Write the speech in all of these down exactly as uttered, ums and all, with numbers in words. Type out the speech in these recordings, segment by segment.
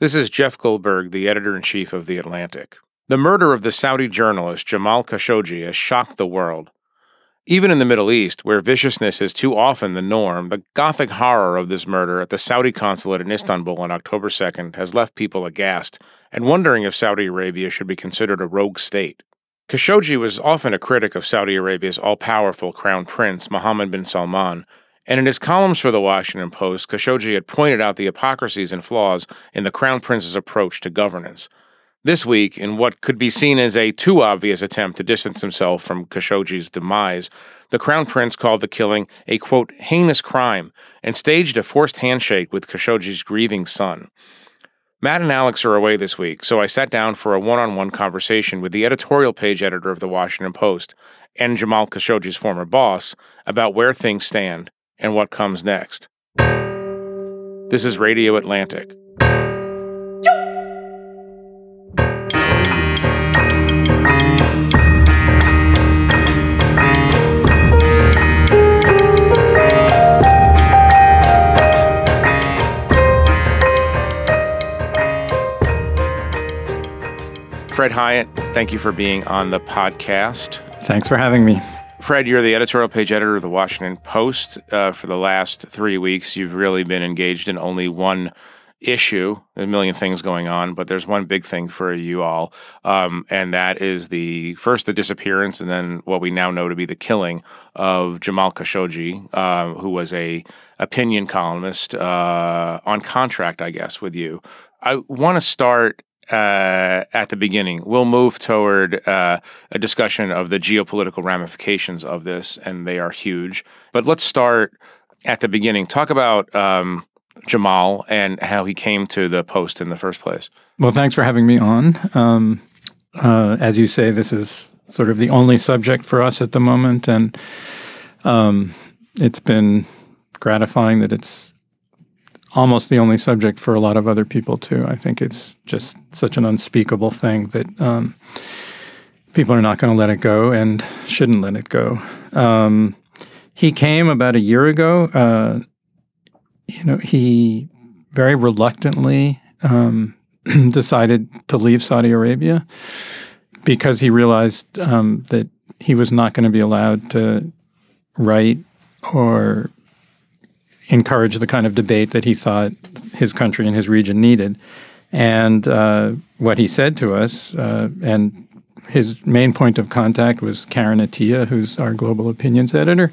This is Jeff Goldberg, the editor-in-chief of The Atlantic. The murder of the Saudi journalist Jamal Khashoggi has shocked the world. Even in the Middle East, where viciousness is too often the norm, the gothic horror of this murder at the Saudi consulate in Istanbul on October second has left people aghast and wondering if Saudi Arabia should be considered a rogue state. Khashoggi was often a critic of Saudi Arabia's all-powerful crown prince, Mohammed bin Salman, and in his columns for the Washington Post, Khashoggi had pointed out the hypocrisies and flaws in the crown prince's approach to governance. This week, in what could be seen as a too obvious attempt to distance himself from Khashoggi's demise, the crown prince called the killing a, quote, heinous crime and staged a forced handshake with Khashoggi's grieving son. Matt and Alex are away this week, so I sat down for a one-on-one conversation with the editorial page editor of the Washington Post and Jamal Khashoggi's former boss about where things stand and what comes next. This is Radio Atlantic. Fred Hiatt, thank you for being on the podcast. Thanks for having me. Fred, you're the editorial page editor of the Washington Post. Uh, for the last three weeks, you've really been engaged in only one issue. There's a million things going on, but there's one big thing for you all, um, and that is the first the disappearance, and then what we now know to be the killing of Jamal Khashoggi, uh, who was a opinion columnist uh, on contract, I guess, with you. I want to start Uh, at the beginning. We'll move toward uh, a discussion of the geopolitical ramifications of this, and they are huge. But let's start at the beginning. Talk about um, Jamal and how he came to the Post in the first place. Well, thanks for having me on. Um, uh, as you say, this is sort of the only subject for us at the moment, and um, it's been gratifying that it's almost the only subject for a lot of other people, too. I think it's just such an unspeakable thing that um, people are not going to let it go and shouldn't let it go. Um, he came about a year ago. Uh, you know, he very reluctantly um, decided to leave Saudi Arabia because he realized um, that he was not going to be allowed to write or encourage the kind of debate that he thought his country and his region needed. And uh, what he said to us, uh, and his main point of contact was Karen Attiah, who's our global opinions editor,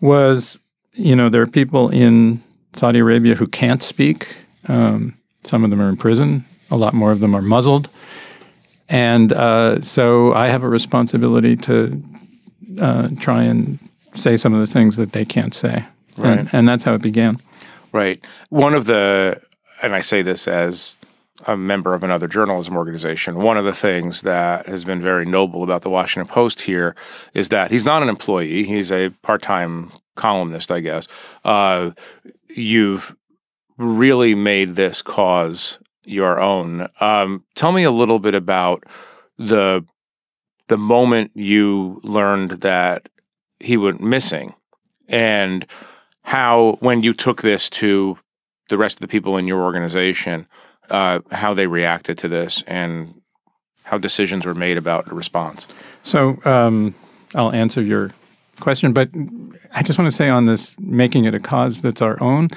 was, you know, there are people in Saudi Arabia who can't speak. Um, some of them are in prison. A lot more of them are muzzled. And uh, so I have a responsibility to uh, try and say some of the things that they can't say. Right. And, and that's how it began. Right. One of the, and I say this as a member of another journalism organization, one of the things that has been very noble about the Washington Post here is that he's not an employee. He's a part-time columnist, I guess. Uh, you've really made this cause your own. Um, tell me a little bit about the the moment you learned that he went missing and how, when you took this to the rest of the people in your organization, uh, how they reacted to this and how decisions were made about the response. So um, I'll answer your question, but I just want to say on this, making it a cause that's our own,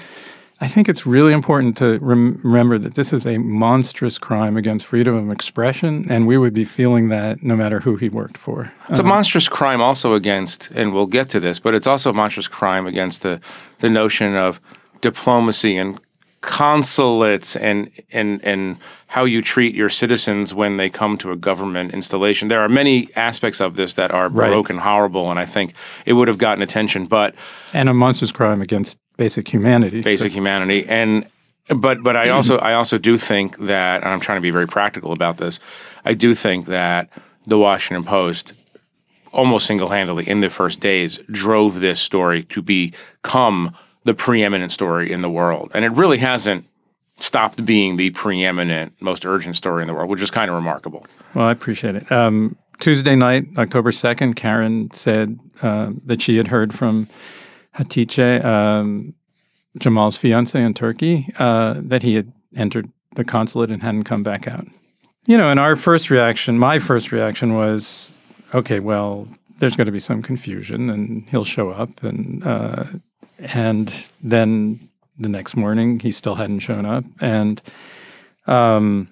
I think it's really important to rem- remember that this is a monstrous crime against freedom of expression, and we would be feeling that no matter who he worked for. It's um, a monstrous crime also against, and we'll get to this, but it's also a monstrous crime against the, the notion of diplomacy and consulates and, and, and how you treat your citizens when they come to a government installation. There are many aspects of this that are baroque right. and horrible, and I think it would have gotten attention, but... And a monstrous crime against basic humanity. Basic so. humanity, and but but I also I also do think that, and I'm trying to be very practical about this, I do think that the Washington Post almost single-handedly in the first days drove this story to become the preeminent story in the world, and it really hasn't stopped being the preeminent, most urgent story in the world, which is kind of remarkable. Well, I appreciate it. Um, Tuesday night, October second, Karen said uh, that she had heard from Hatice, um, Jamal's fiancée in Turkey, uh, that he had entered the consulate and hadn't come back out. You know, and our first reaction, my first reaction was, okay, well, there's going to be some confusion and he'll show up. And uh, and then the next morning, he still hadn't shown up. And um,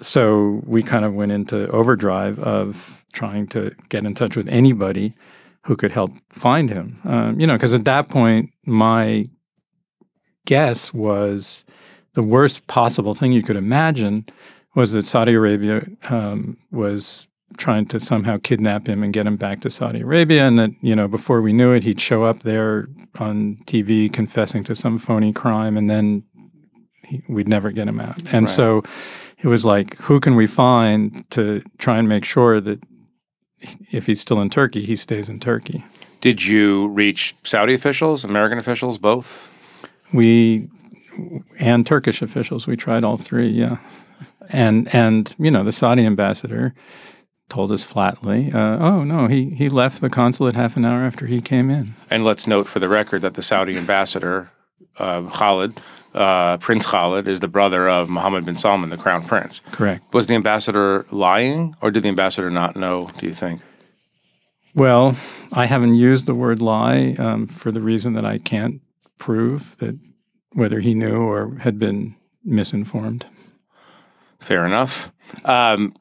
so we kind of went into overdrive of trying to get in touch with anybody who could help find him. Um, you know, because at that point, my guess was the worst possible thing you could imagine was that Saudi Arabia um, was trying to somehow kidnap him and get him back to Saudi Arabia, and that, you know, before we knew it, he'd show up there on T V confessing to some phony crime, and then he, we'd never get him out. And right. So it was like, who can we find to try and make sure that if he's still in Turkey, he stays in Turkey? Did you reach Saudi officials, American officials, both? We, and Turkish officials, we tried all three, yeah. And, and you know, the Saudi ambassador told us flatly, uh, oh, no, he, he left the consulate half an hour after he came in. And let's note for the record that the Saudi ambassador, uh, Khalid, uh, Prince Khalid, is the brother of Mohammed bin Salman, the crown prince. Correct. Was the ambassador lying, or did the ambassador not know, do you think? Well, I haven't used the word lie um, for the reason that I can't prove that whether he knew or had been misinformed. Fair enough. Um,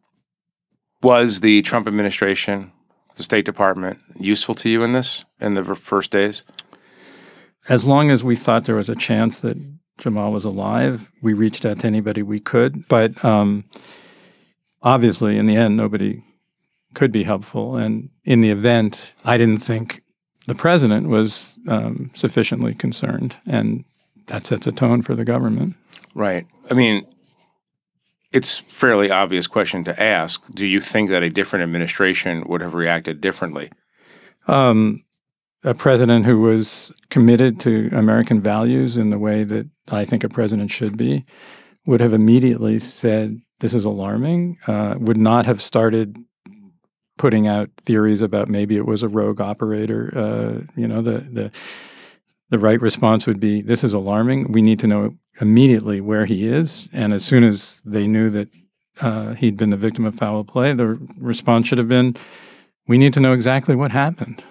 was the Trump administration, the State Department, useful to you in this, in the first days? As long as we thought there was a chance that Jamal was alive, we reached out to anybody we could. But um, obviously, in the end, nobody could be helpful. And in the event, I didn't think the president was um, sufficiently concerned. And that sets a tone for the government. Right. I mean, it's a fairly obvious question to ask. Do you think that a different administration would have reacted differently? Um, a president who was committed to American values in the way that I think a president should be would have immediately said, this is alarming, uh, would not have started putting out theories about maybe it was a rogue operator. Uh, you know, the, the the right response would be, this is alarming. We need to know immediately where he is, and as soon as they knew that uh, he'd been the victim of foul play, the response should have been, we need to know exactly what happened.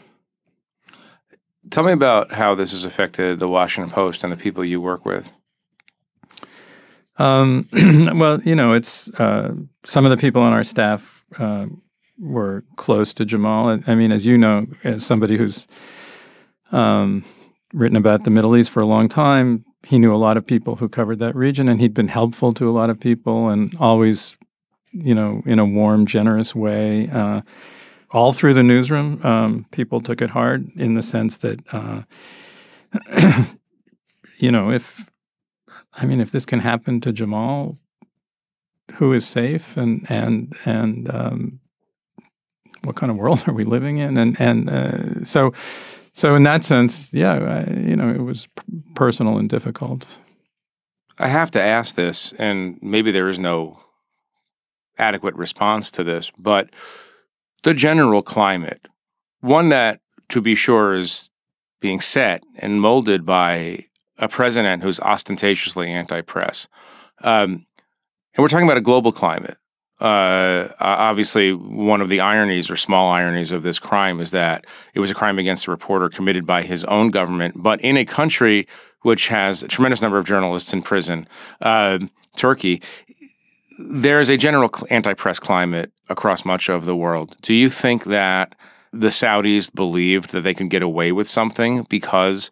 Tell me about how this has affected the Washington Post and the people you work with. Um, well, you know, it's uh, some of the people on our staff uh, were close to Jamal. I mean, as you know, as somebody who's um, written about the Middle East for a long time, he knew a lot of people who covered that region, and he'd been helpful to a lot of people and always, you know, in a warm, generous way. Uh, all through the newsroom, um, people took it hard in the sense that, uh, you know, if, I mean, if this can happen to Jamal, who is safe, and, and, and um, what kind of world are we living in? And, and uh, so... So in that sense, yeah, I, you know, it was p- personal and difficult. I have to ask this, and maybe there is no adequate response to this, but the general climate, one that, to be sure, is being set and molded by a president who's ostentatiously anti-press. Um, and we're talking about a global climate. Uh, obviously, one of the ironies or small ironies of this crime is that it was a crime against a reporter committed by his own government, but in a country which has a tremendous number of journalists in prison, uh, Turkey, there is a general anti-press climate across much of the world. Do you think that the Saudis believed that they can get away with something because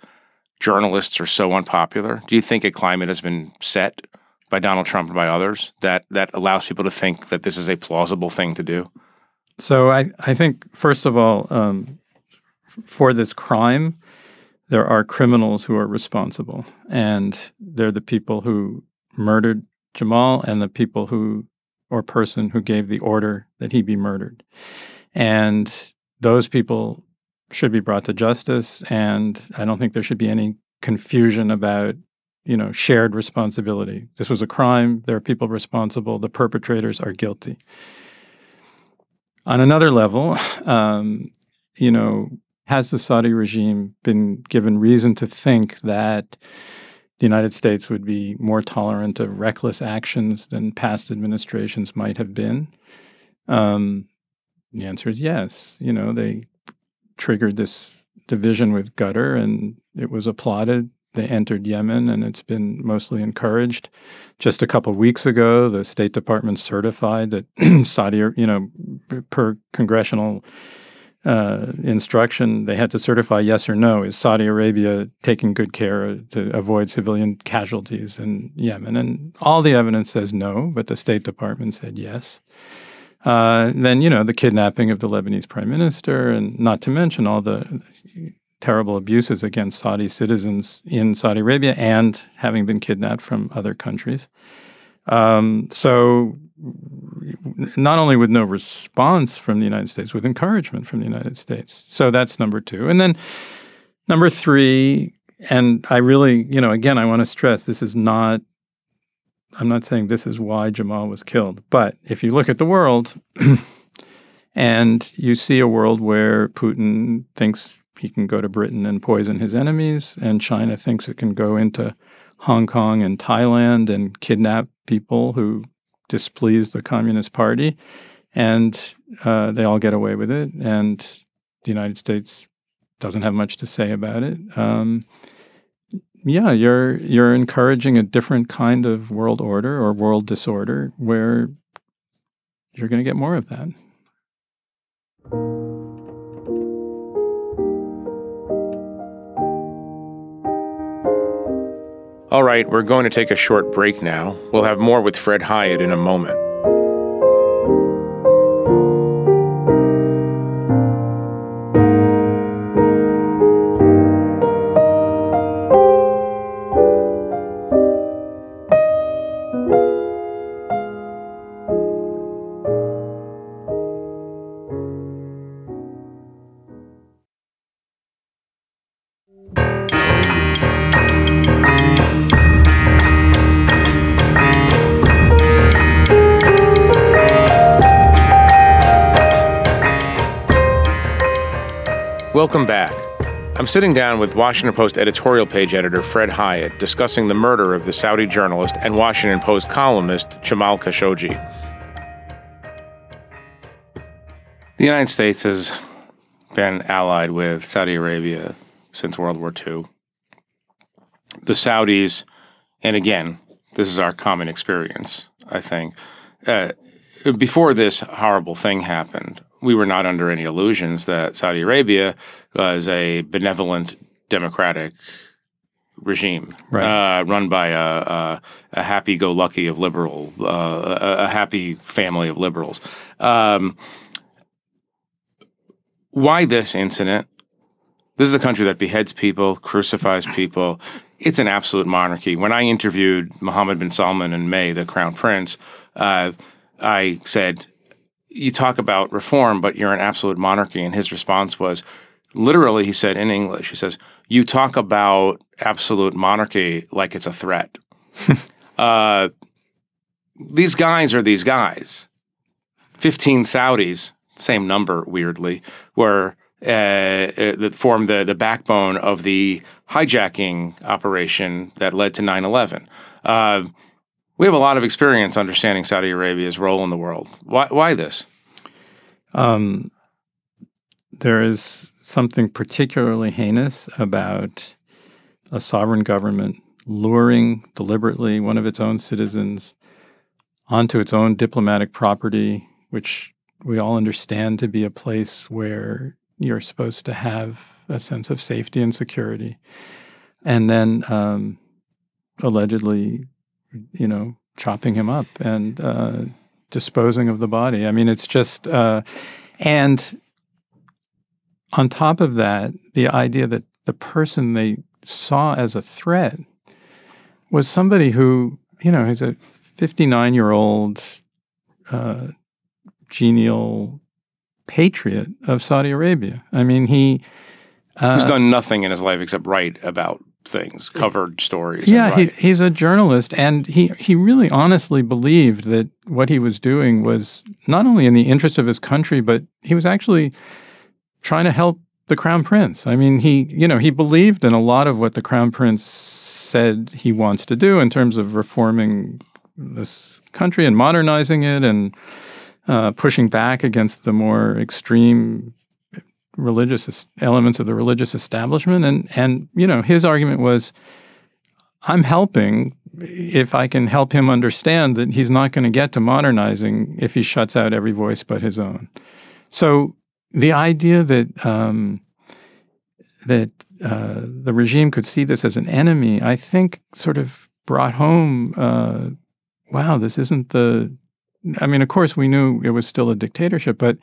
journalists are so unpopular? Do you think a climate has been set by Donald Trump and by others, that, that allows people to think that this is a plausible thing to do? So I, I think, first of all, um, f- for this crime, there are criminals who are responsible. And they're the people who murdered Jamal and the people who, or person who gave the order that he be murdered. And those people should be brought to justice. And I don't think there should be any confusion about, you know, shared responsibility. This was a crime. There are people responsible. The perpetrators are guilty. On another level, um, you know, has the Saudi regime been given reason to think that the United States would be more tolerant of reckless actions than past administrations might have been? Um, the answer is yes. You know, they triggered this division with Qatar, and it was applauded. They entered Yemen, and it's been mostly encouraged. Just a couple of weeks ago, the State Department certified that Saudi, you know, per congressional uh, instruction, they had to certify yes or no. Is Saudi Arabia taking good care to avoid civilian casualties in Yemen? And all the evidence says no, but the State Department said yes. Uh, then, you know, the kidnapping of the Lebanese prime minister, and not to mention all the terrible abuses against Saudi citizens in Saudi Arabia and having been kidnapped from other countries. Um, so not only with no response from the United States, with encouragement from the United States. So that's number two. And then number three, and I really, you know, again, I want to stress this is not, I'm not saying this is why Jamal was killed, but if you look at the world and you see a world where Putin thinks he can go to Britain and poison his enemies, and China thinks it can go into Hong Kong and Thailand and kidnap people who displease the Communist Party, and uh, they all get away with it, and the United States doesn't have much to say about it. Um, yeah, you're you're encouraging a different kind of world order or world disorder where you're going to get more of that. All right, we're going to take a short break now. We'll have more with Fred Hiatt in a moment. Welcome back. I'm sitting down with Washington Post editorial page editor Fred Hiatt discussing the murder of the Saudi journalist and Washington Post columnist Jamal Khashoggi. The United States has been allied with Saudi Arabia since World War Two. The Saudis, and again, this is our common experience, I think. Uh, before this horrible thing happened, we were not under any illusions that Saudi Arabia was a benevolent democratic regime, right. uh, run by a, a, a happy-go-lucky of liberal, uh, a, a happy family of liberals. Um, why this incident? This is a country that beheads people, crucifies people. It's an absolute monarchy. When I interviewed Mohammed bin Salman in May, the crown prince, uh, I said, you talk about reform, but you're an absolute monarchy. And his response was, literally, he said in English, he says, you talk about absolute monarchy like it's a threat. uh, these guys are these guys. fifteen Saudis, same number, weirdly, were uh, that formed the, the backbone of the hijacking operation that led to nine eleven. Uh, We have a lot of experience understanding Saudi Arabia's role in the world. Why, why this? Um, there is something particularly heinous about a sovereign government luring deliberately one of its own citizens onto its own diplomatic property, which we all understand to be a place where you're supposed to have a sense of safety and security. And then um, allegedly, you know, chopping him up and uh, disposing of the body. I mean, it's just, uh, and on top of that, the idea that the person they saw as a threat was somebody who, you know, is a fifty-nine-year-old uh, genial patriot of Saudi Arabia. I mean, he... Uh, He's done nothing in his life except write about things, covered stories. Yeah, he, he's a journalist, and he, he really honestly believed that what he was doing was not only in the interest of his country, but he was actually trying to help the Crown Prince. I mean, he, you know, he believed in a lot of what the Crown Prince said he wants to do in terms of reforming this country and modernizing it and uh, pushing back against the more extreme religious elements of the religious establishment. And, and you know, his argument was, I'm helping if I can help him understand that he's not going to get to modernizing if he shuts out every voice but his own. So the idea that um, that uh, the regime could see this as an enemy, I think sort of brought home, uh, wow, this isn't the, I mean, of course we knew it was still a dictatorship, but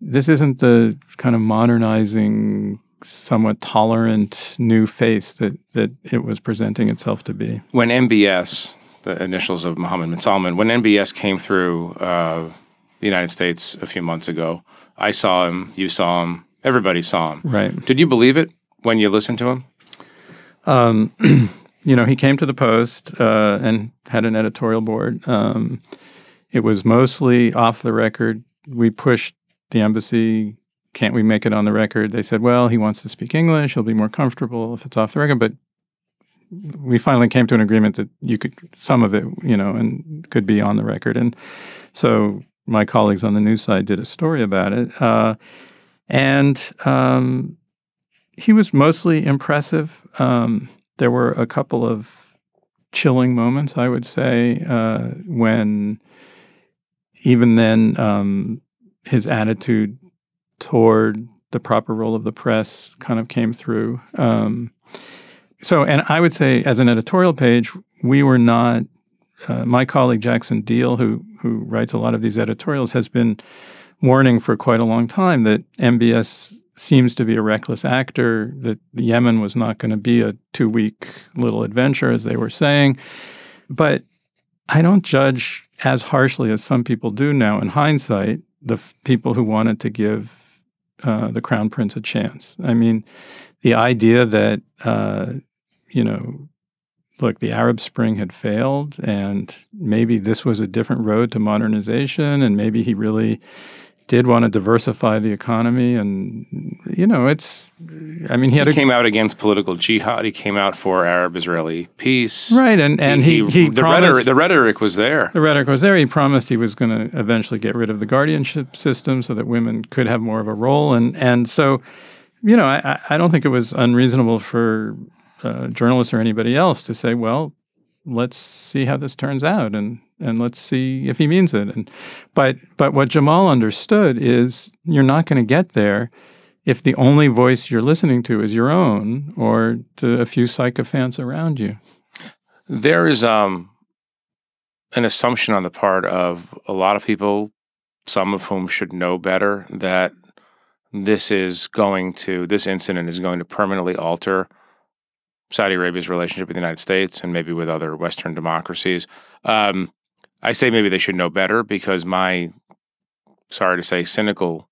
this isn't the kind of modernizing, somewhat tolerant new face that, that it was presenting itself to be. When M B S, the initials of Mohammed bin Salman, when M B S came through uh, the United States a few months ago, I saw him, you saw him, everybody saw him. Right. Did you believe it when you listened to him? Um, you know, he came to the Post uh, and had an editorial board. Um, it was mostly off the record. We pushed the embassy, can't we make it on the record? They said, well, he wants to speak English. He'll be more comfortable if it's off the record. But we finally came to an agreement that you could, some of it, you know, and could be on the record. And so my colleagues on the news side did a story about it. Uh, and um, he was mostly impressive. Um, there were a couple of chilling moments, I would say, uh, when even then, um, his attitude toward the proper role of the press kind of came through. Um, so, and I would say as an editorial page, we were not, uh, my colleague Jackson Deal, who who writes a lot of these editorials, has been warning for quite a long time that M B S seems to be a reckless actor, that Yemen was not going to be a two-week little adventure, as they were saying. But I don't judge as harshly as some people do now in hindsight the f- people who wanted to give Uh, the Crown Prince a chance. I mean, the idea that, uh, you know, look, the Arab Spring had failed and maybe this was a different road to modernization and maybe he really did want to diversify the economy and, you know, it's, I mean, he had he a, came out against political jihad. He came out for Arab-Israeli peace. Right, and, and he, he, he, he the promised, rhetoric, the rhetoric was there. The rhetoric was there. He promised he was going to eventually get rid of the guardianship system so that women could have more of a role. And, and so, you know, I, I don't think it was unreasonable for uh, journalists or anybody else to say, well, let's see how this turns out and and let's see if he means it. And but but what Jamal understood is you're not going to get there if the only voice you're listening to is your own or to a few sycophants around you. There is um, an assumption on the part of a lot of people, some of whom should know better, that this is going to, this incident is going to permanently alter Saudi Arabia's relationship with the United States and maybe with other Western democracies. Um, I say maybe they should know better because my, sorry to say, cynical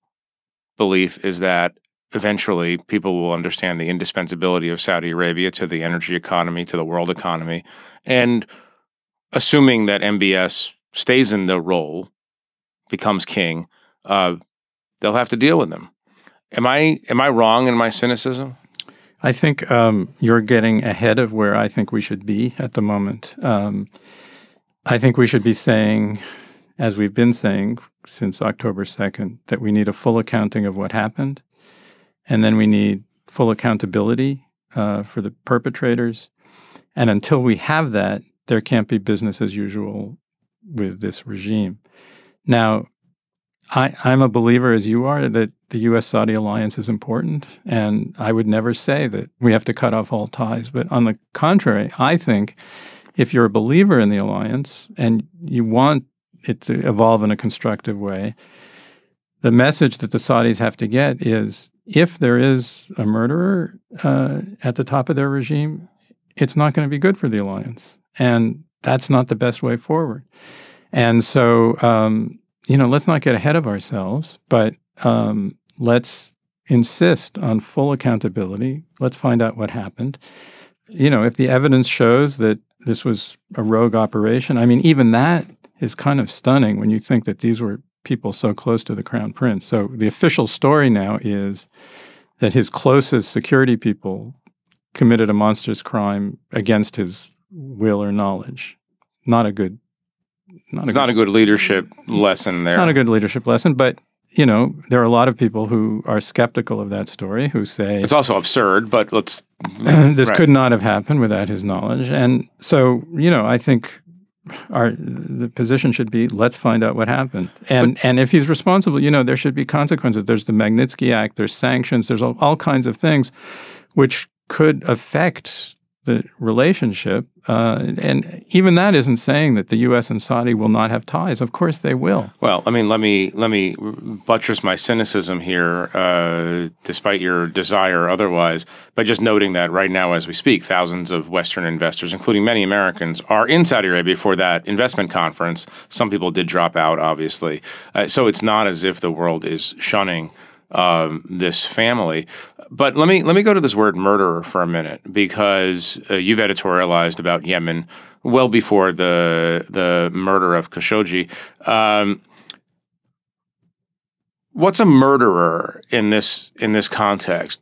belief is that eventually people will understand the indispensability of Saudi Arabia to the energy economy, to the world economy. And assuming that M B S stays in the role, becomes king, uh, they'll have to deal with them. Am I, am I wrong in my cynicism? I think um, you're getting ahead of where I think we should be at the moment. Um, I think we should be saying, as we've been saying since October second, that we need a full accounting of what happened, and then we need full accountability uh, for the perpetrators. And until we have that, there can't be business as usual with this regime. Now, I, I'm a believer, as you are, that the U S-Saudi alliance is important, and I would never say that we have to cut off all ties. But on the contrary, I think if you're a believer in the alliance and you want it to evolve in a constructive way, the message that the Saudis have to get is if there is a murderer uh, at the top of their regime, it's not going to be good for the alliance. And that's not the best way forward. And so um, you know, let's not get ahead of ourselves, but um, let's insist on full accountability. Let's find out what happened. You know, if the evidence shows that this was a rogue operation, I mean, even that is kind of stunning when you think that these were people so close to the Crown Prince. So the official story now is that his closest security people committed a monstrous crime against his will or knowledge. Not a good... Not a it's good, not a good leadership lesson there. Not a good leadership lesson, but, you know, there are a lot of people who are skeptical of that story, who say... It's also absurd, but let's... this right. could not have happened without his knowledge. And so, you know, I think... Our the position should be, let's find out what happened. And but, and if he's responsible, you know, there should be consequences. There's the Magnitsky Act, there's sanctions, there's all, all kinds of things which could affect the relationship. Uh, and even that isn't saying that the U S and Saudi will not have ties. Of course they will. Well, I mean, let me let me buttress my cynicism here, uh, despite your desire otherwise, by just noting that right now as we speak, thousands of Western investors, including many Americans, are in Saudi Arabia for that investment conference. Some people did drop out, obviously. Uh, so it's not as if the world is shunning um, this family. But let me let me go to this word murderer for a minute, because uh, you've editorialized about Yemen well before the the murder of Khashoggi. Um, what's a murderer in this in this context?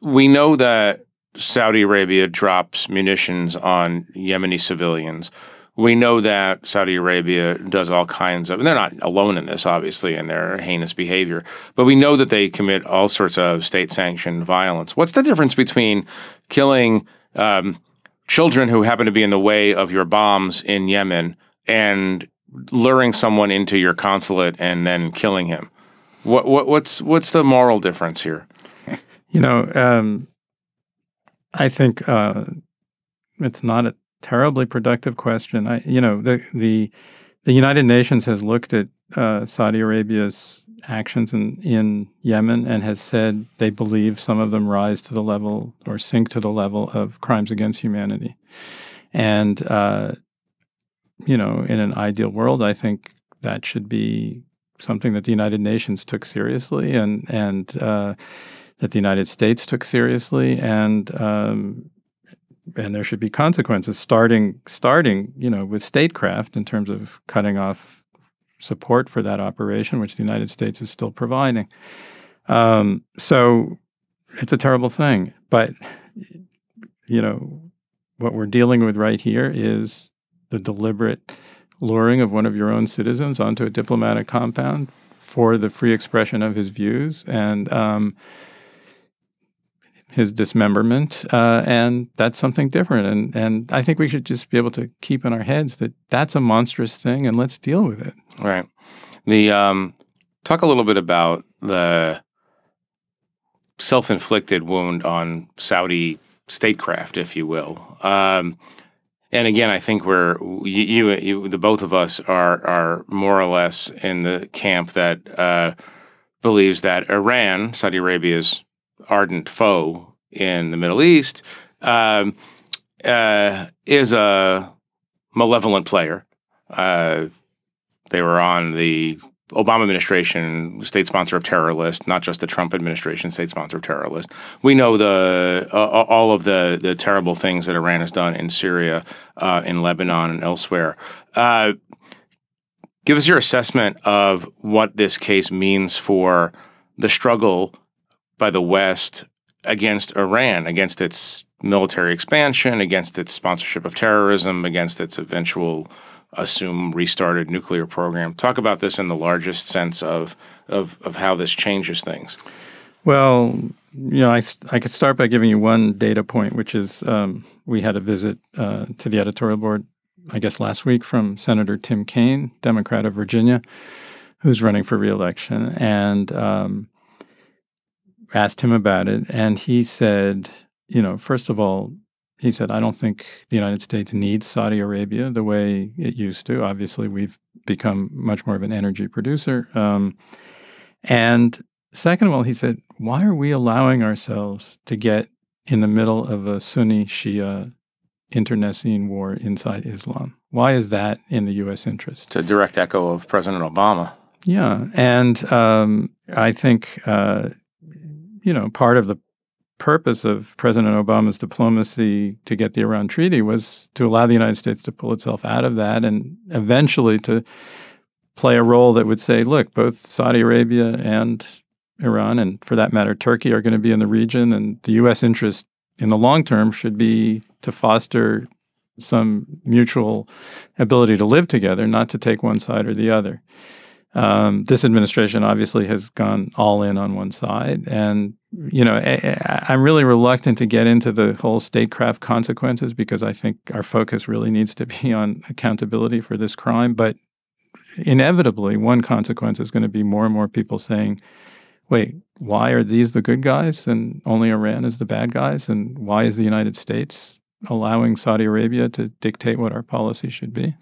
We know that Saudi Arabia drops munitions on Yemeni civilians. We know that Saudi Arabia does all kinds of, and they're not alone in this, obviously, in their heinous behavior, but we know that they commit all sorts of state-sanctioned violence. What's the difference between killing um, children who happen to be in the way of your bombs in Yemen and luring someone into your consulate and then killing him? What, what, what's, what's the moral difference here? You know, um, I think uh, it's not a terribly productive question. I, you know, the, the the United Nations has looked at uh, Saudi Arabia's actions in, in Yemen and has said they believe some of them rise to the level or sink to the level of crimes against humanity. And, uh, you know, in an ideal world, I think that should be something that the United Nations took seriously and, and uh, that the United States took seriously. And, um, And there should be consequences, starting, starting, you know, with statecraft in terms of cutting off support for that operation, which the United States is still providing. Um, so it's a terrible thing. But, you know, what we're dealing with right here is the deliberate luring of one of your own citizens onto a diplomatic compound for the free expression of his views and um his dismemberment, uh, and that's something different. And and I think we should just be able to keep in our heads that that's a monstrous thing, and let's deal with it. All right. The um, talk a little bit about the self-inflicted wound on Saudi statecraft, if you will. Um, and again, I think we're you, you, you, the both of us are are more or less in the camp that uh, believes that Iran, Saudi Arabia's ardent foe in the Middle East, um, uh, is a malevolent player. Uh, they were on the Obama administration state sponsor of terror list, not just the Trump administration state sponsor of terror list. We know the uh, all of the the terrible things that Iran has done in Syria, uh, in Lebanon, and elsewhere. Uh, give us your assessment of what this case means for the struggle by the West against Iran, against its military expansion, against its sponsorship of terrorism, against its eventual, assume, restarted nuclear program. Talk about this in the largest sense of of, of how this changes things. Well, you know, I, I could start by giving you one data point, which is um, we had a visit uh, to the editorial board, I guess last week, from Senator Tim Kaine, Democrat of Virginia, who's running for re-election, and um, asked him about it, and he said, you know, first of all, he said, I don't think the United States needs Saudi Arabia the way it used to. Obviously, we've become much more of an energy producer. Um, and second of all, he said, why are we allowing ourselves to get in the middle of a Sunni-Shia internecine war inside Islam? Why is that in the U S interest? It's a direct echo of President Obama. Yeah, and um, I think... Uh, You know, part of the purpose of President Obama's diplomacy to get the Iran treaty was to allow the United States to pull itself out of that and eventually to play a role that would say, look, both Saudi Arabia and Iran, and for that matter, Turkey, are going to be in the region, and the U S interest in the long term should be to foster some mutual ability to live together, not to take one side or the other. Um, this administration obviously has gone all in on one side. And, you know, I, I'm really reluctant to get into the whole statecraft consequences because I think our focus really needs to be on accountability for this crime. But inevitably, one consequence is going to be more and more people saying, wait, why are these the good guys and only Iran is the bad guys? And why is the United States allowing Saudi Arabia to dictate what our policy should be?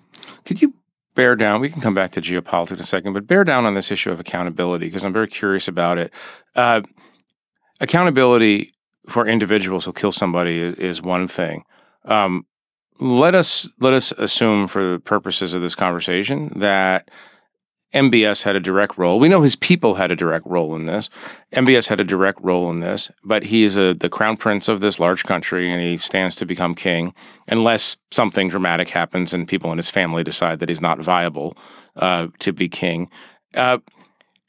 Could you bear down? We can come back to geopolitics in a second, but bear down on this issue of accountability because I'm very curious about it. Uh, accountability for individuals who kill somebody is, is one thing. Um, let us let us assume for the purposes of this conversation that M B S had a direct role. We know his people had a direct role in this. M B S had a direct role in this, but he is a, the crown prince of this large country, and he stands to become king unless something dramatic happens and people in his family decide that he's not viable uh, to be king. Uh,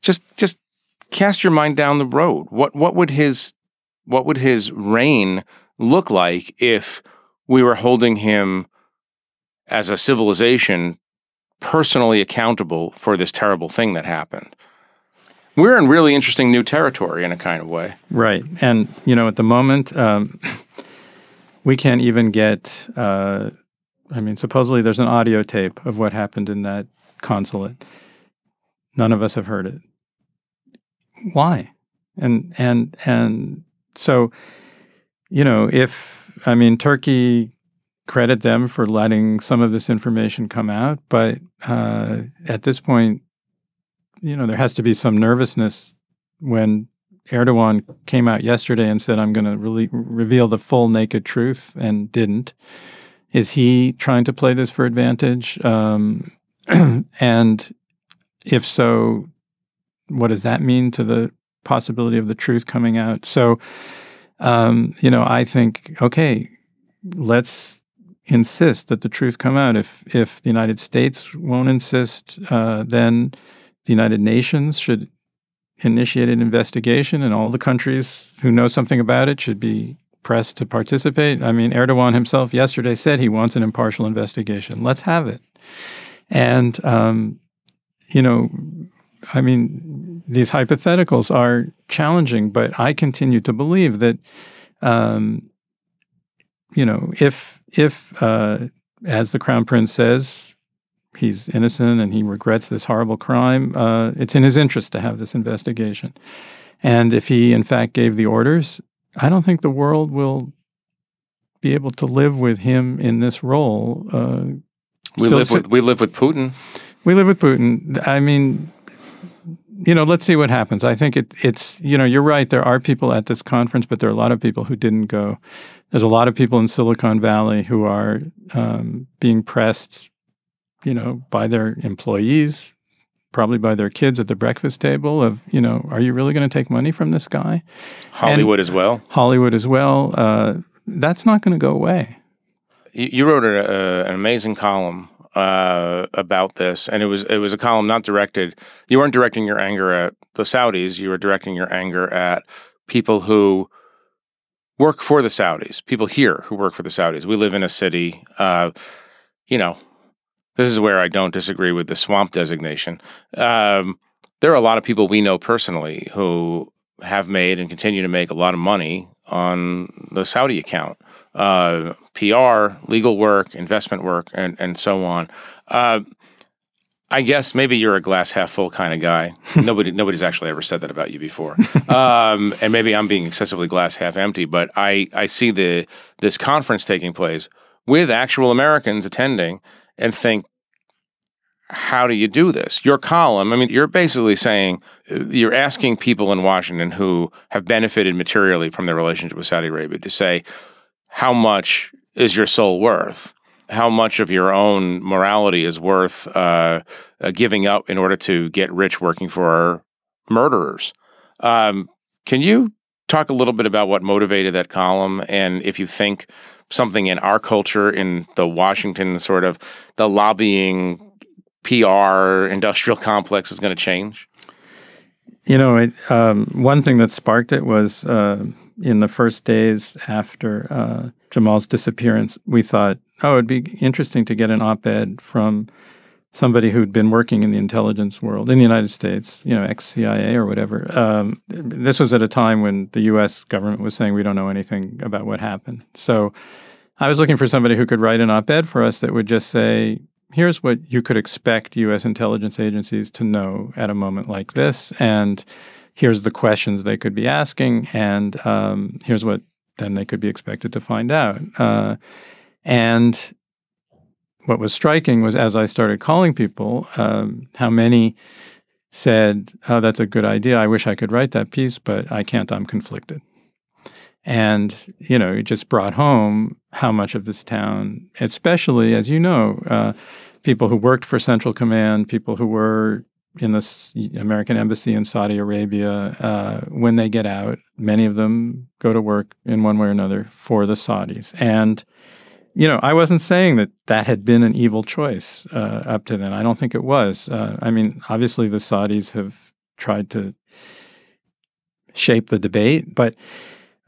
just, just cast your mind down the road. What, what would his, what would his reign look like if we were holding him as a civilization personally accountable for this terrible thing that happened? We're in really interesting new territory in a kind of way. Right. And, you know, at the moment, um, we can't even get, uh, I mean, supposedly there's an audio tape of what happened in that consulate. None of us have heard it. Why? And, and, and so, you know, if, I mean, Turkey, credit them for letting some of this information come out. But uh, at this point, you know, there has to be some nervousness when Erdogan came out yesterday and said, I'm going to re- reveal the full naked truth and didn't. Is he trying to play this for advantage? Um, and if so, what does that mean to the possibility of the truth coming out? So, um, you know, I think, okay, let's insist that the truth come out. If if the United States won't insist, uh, then the United Nations should initiate an investigation, and all the countries who know something about it should be pressed to participate. I mean, Erdogan himself yesterday said he wants an impartial investigation. Let's have it. And, um, you know, I mean, these hypotheticals are challenging, but I continue to believe that um, you know, if, if uh, as the crown prince says, he's innocent and he regrets this horrible crime, uh, it's in his interest to have this investigation. And if he, in fact, gave the orders, I don't think the world will be able to live with him in this role. Uh, we, so, live with, we live with Putin. We live with Putin. I mean, you know, let's see what happens. I think it, it's, you know, you're right. There are people at this conference, but there are a lot of people who didn't go. There's a lot of people in Silicon Valley who are um, being pressed, you know, by their employees, probably by their kids at the breakfast table of, you know, are you really going to take money from this guy? Hollywood and as well. Hollywood as well. Uh, that's not going to go away. You, you wrote a, a, an amazing column Uh, about this, and it was it was a column not directed. You weren't directing your anger at the Saudis. You were directing your anger at people who work for the Saudis. People here who work for the Saudis. We live in a city. Uh, you know, this is where I don't disagree with the swamp designation. Um, there are a lot of people we know personally who have made and continue to make a lot of money on the Saudi account. Uh, P R, legal work, investment work, and, and so on. Uh, I guess maybe you're a glass half full kind of guy. Nobody, nobody's actually ever said that about you before. Um, and maybe I'm being excessively glass half empty, but I, I see the this conference taking place with actual Americans attending and think, how do you do this? Your column, I mean, you're basically saying, you're asking people in Washington who have benefited materially from their relationship with Saudi Arabia to say, how much is your soul worth? How much of your own morality is worth uh, uh, giving up in order to get rich working for murderers? Um, can you talk a little bit about what motivated that column, and if you think something in our culture, in the Washington sort of the lobbying P R industrial complex is going to change? You know, it, um, one thing that sparked it was uh, in the first days after uh, Jamal's disappearance, we thought, oh, it'd be interesting to get an op-ed from somebody who'd been working in the intelligence world in the United States, you know, ex-C I A or whatever. Um, this was at a time when the U S government was saying we don't know anything about what happened. So I was looking for somebody who could write an op-ed for us that would just say, here's what you could expect U S intelligence agencies to know at a moment like this, and here's the questions they could be asking, and um, here's what then they could be expected to find out. Uh, and what was striking was, as I started calling people, um, how many said, oh, that's a good idea. I wish I could write that piece, but I can't. I'm conflicted. And, you know, it just brought home how much of this town, especially, as you know, uh, people who worked for Central Command, people who were in the American embassy in Saudi Arabia, uh, when they get out, many of them go to work in one way or another for the Saudis. And, you know, I wasn't saying that that had been an evil choice uh, up to then. I don't think it was. Uh, I mean, obviously the Saudis have tried to shape the debate, but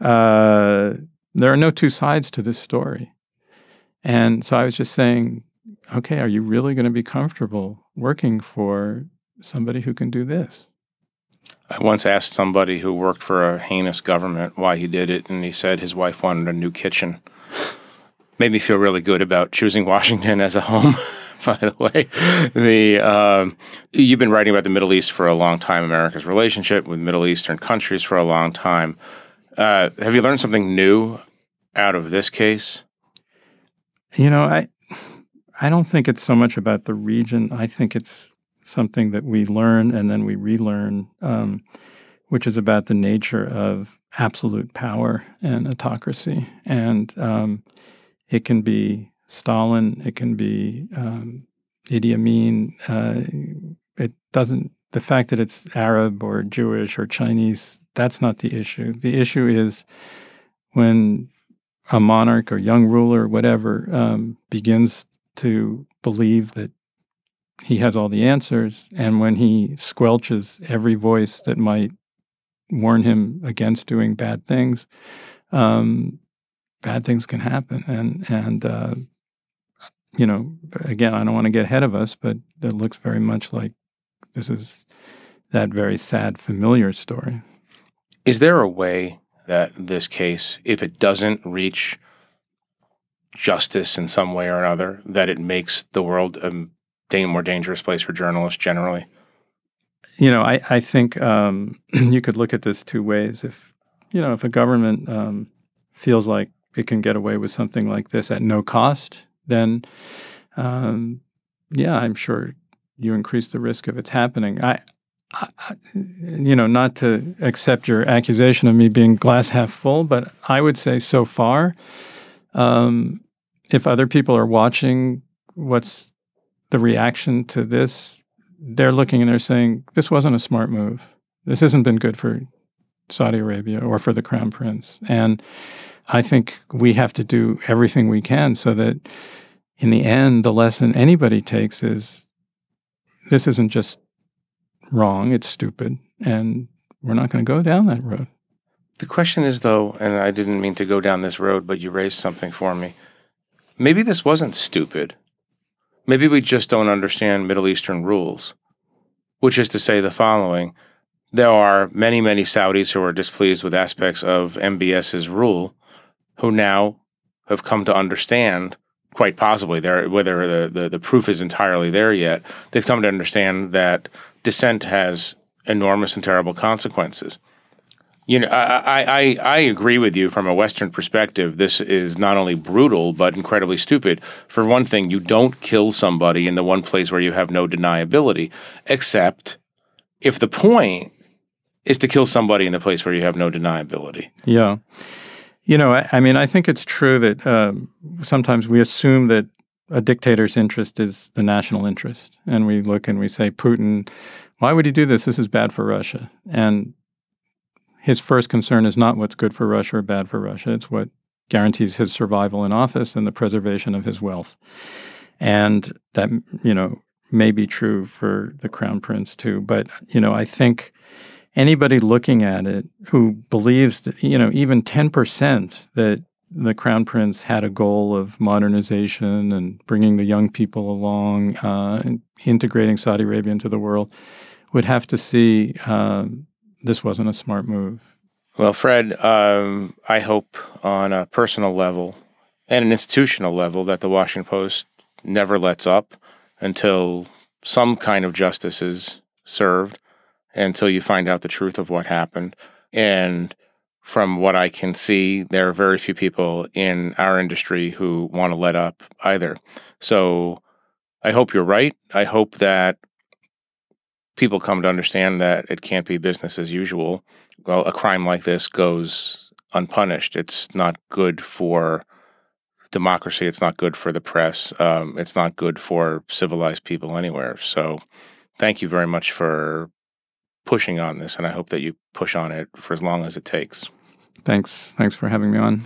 uh, there are no two sides to this story. And so I was just saying, okay, are you really going to be comfortable working for somebody who can do this? I once asked somebody who worked for a heinous government why he did it, and he said his wife wanted a new kitchen. Made me feel really good about choosing Washington as a home, by the way. The um, you've been writing about the Middle East for a long time, America's relationship with Middle Eastern countries for a long time. Uh, have you learned something new out of this case? You know, I I don't think it's so much about the region. I think it's something that we learn and then we relearn, um, which is about the nature of absolute power and autocracy. And um, it can be Stalin, it can be um, Idi Amin. Uh, it doesn't, the fact that it's Arab or Jewish or Chinese, that's not the issue. The issue is when a monarch or young ruler, whatever, um, begins to believe that he has all the answers, and when he squelches every voice that might warn him against doing bad things, um, bad things can happen. And, and uh, you know, again, I don't want to get ahead of us, but it looks very much like this is that very sad, familiar story. Is there a way that this case, if it doesn't reach justice in some way or another, that it makes the world a more dangerous place for journalists generally? You know, I, I think um, you could look at this two ways. If, you know, if a government um, feels like it can get away with something like this at no cost, then, um, yeah, I'm sure you increase the risk of it's happening. I, I, you know, not to accept your accusation of me being glass half full, but I would say so far, um, if other people are watching what's the reaction to this, they're looking and they're saying, this wasn't a smart move. This hasn't been good for Saudi Arabia or for the Crown Prince. And I think we have to do everything we can so that in the end, the lesson anybody takes is this isn't just wrong, it's stupid, and we're not going to go down that road. The question is, though, and I didn't mean to go down this road, but you raised something for me. Maybe this wasn't stupid. Maybe we just don't understand Middle Eastern rules, which is to say the following. There are many, many Saudis who are displeased with aspects of M B S's rule who now have come to understand, quite possibly, whether the, the, the proof is entirely there yet, they've come to understand that dissent has enormous and terrible consequences. You know, I, I I agree with you from a Western perspective. This is not only brutal, but incredibly stupid. For one thing, you don't kill somebody in the one place where you have no deniability, except if the point is to kill somebody in the place where you have no deniability. Yeah. You know, I, I mean, I think it's true that um, sometimes we assume that a dictator's interest is the national interest. And we look and we say, Putin, why would he do this? This is bad for Russia. And his first concern is not what's good for Russia or bad for Russia. It's what guarantees his survival in office and the preservation of his wealth. And that, you know, may be true for the Crown Prince too. But, you know, I think anybody looking at it who believes that, you know, even ten percent that the Crown Prince had a goal of modernization and bringing the young people along, uh, and integrating Saudi Arabia into the world, would have to see uh, this wasn't a smart move. Well, Fred, um, I hope on a personal level and an institutional level that the Washington Post never lets up until some kind of justice is served, until you find out the truth of what happened. And from what I can see, there are very few people in our industry who want to let up either. So I hope you're right. I hope that people come to understand that it can't be business as usual. Well, a crime like this goes unpunished. It's not good for democracy. It's not good for the press. Um, it's not good for civilized people anywhere. So thank you very much for pushing on this, and I hope that you push on it for as long as it takes. Thanks. Thanks for having me on.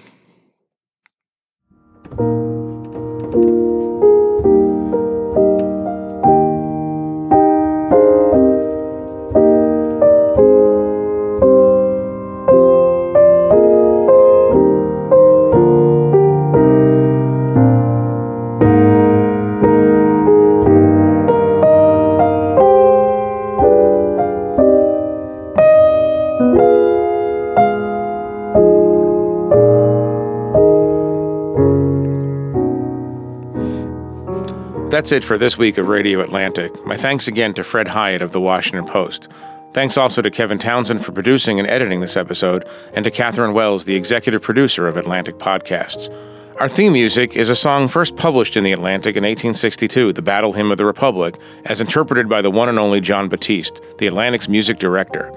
That's it for this week of Radio Atlantic. My thanks again to Fred Hiatt of The Washington Post. Thanks also to Kevin Townsend for producing and editing this episode, and to Catherine Wells, the executive producer of Atlantic Podcasts. Our theme music is a song first published in The Atlantic in eighteen sixty-two, The Battle Hymn of the Republic, as interpreted by the one and only John Batiste, The Atlantic's music director.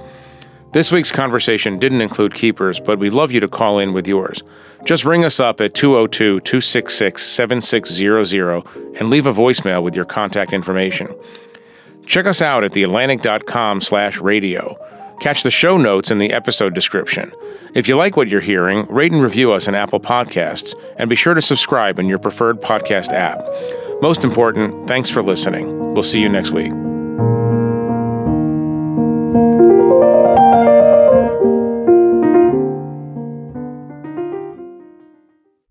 This week's conversation didn't include keepers, but we'd love you to call in with yours. Just ring us up at two oh two, two six six, seven six zero zero and leave a voicemail with your contact information. Check us out at the atlantic dot com slash radio. Catch the show notes in the episode description. If you like what you're hearing, rate and review us on Apple Podcasts, and be sure to subscribe in your preferred podcast app. Most important, thanks for listening. We'll see you next week.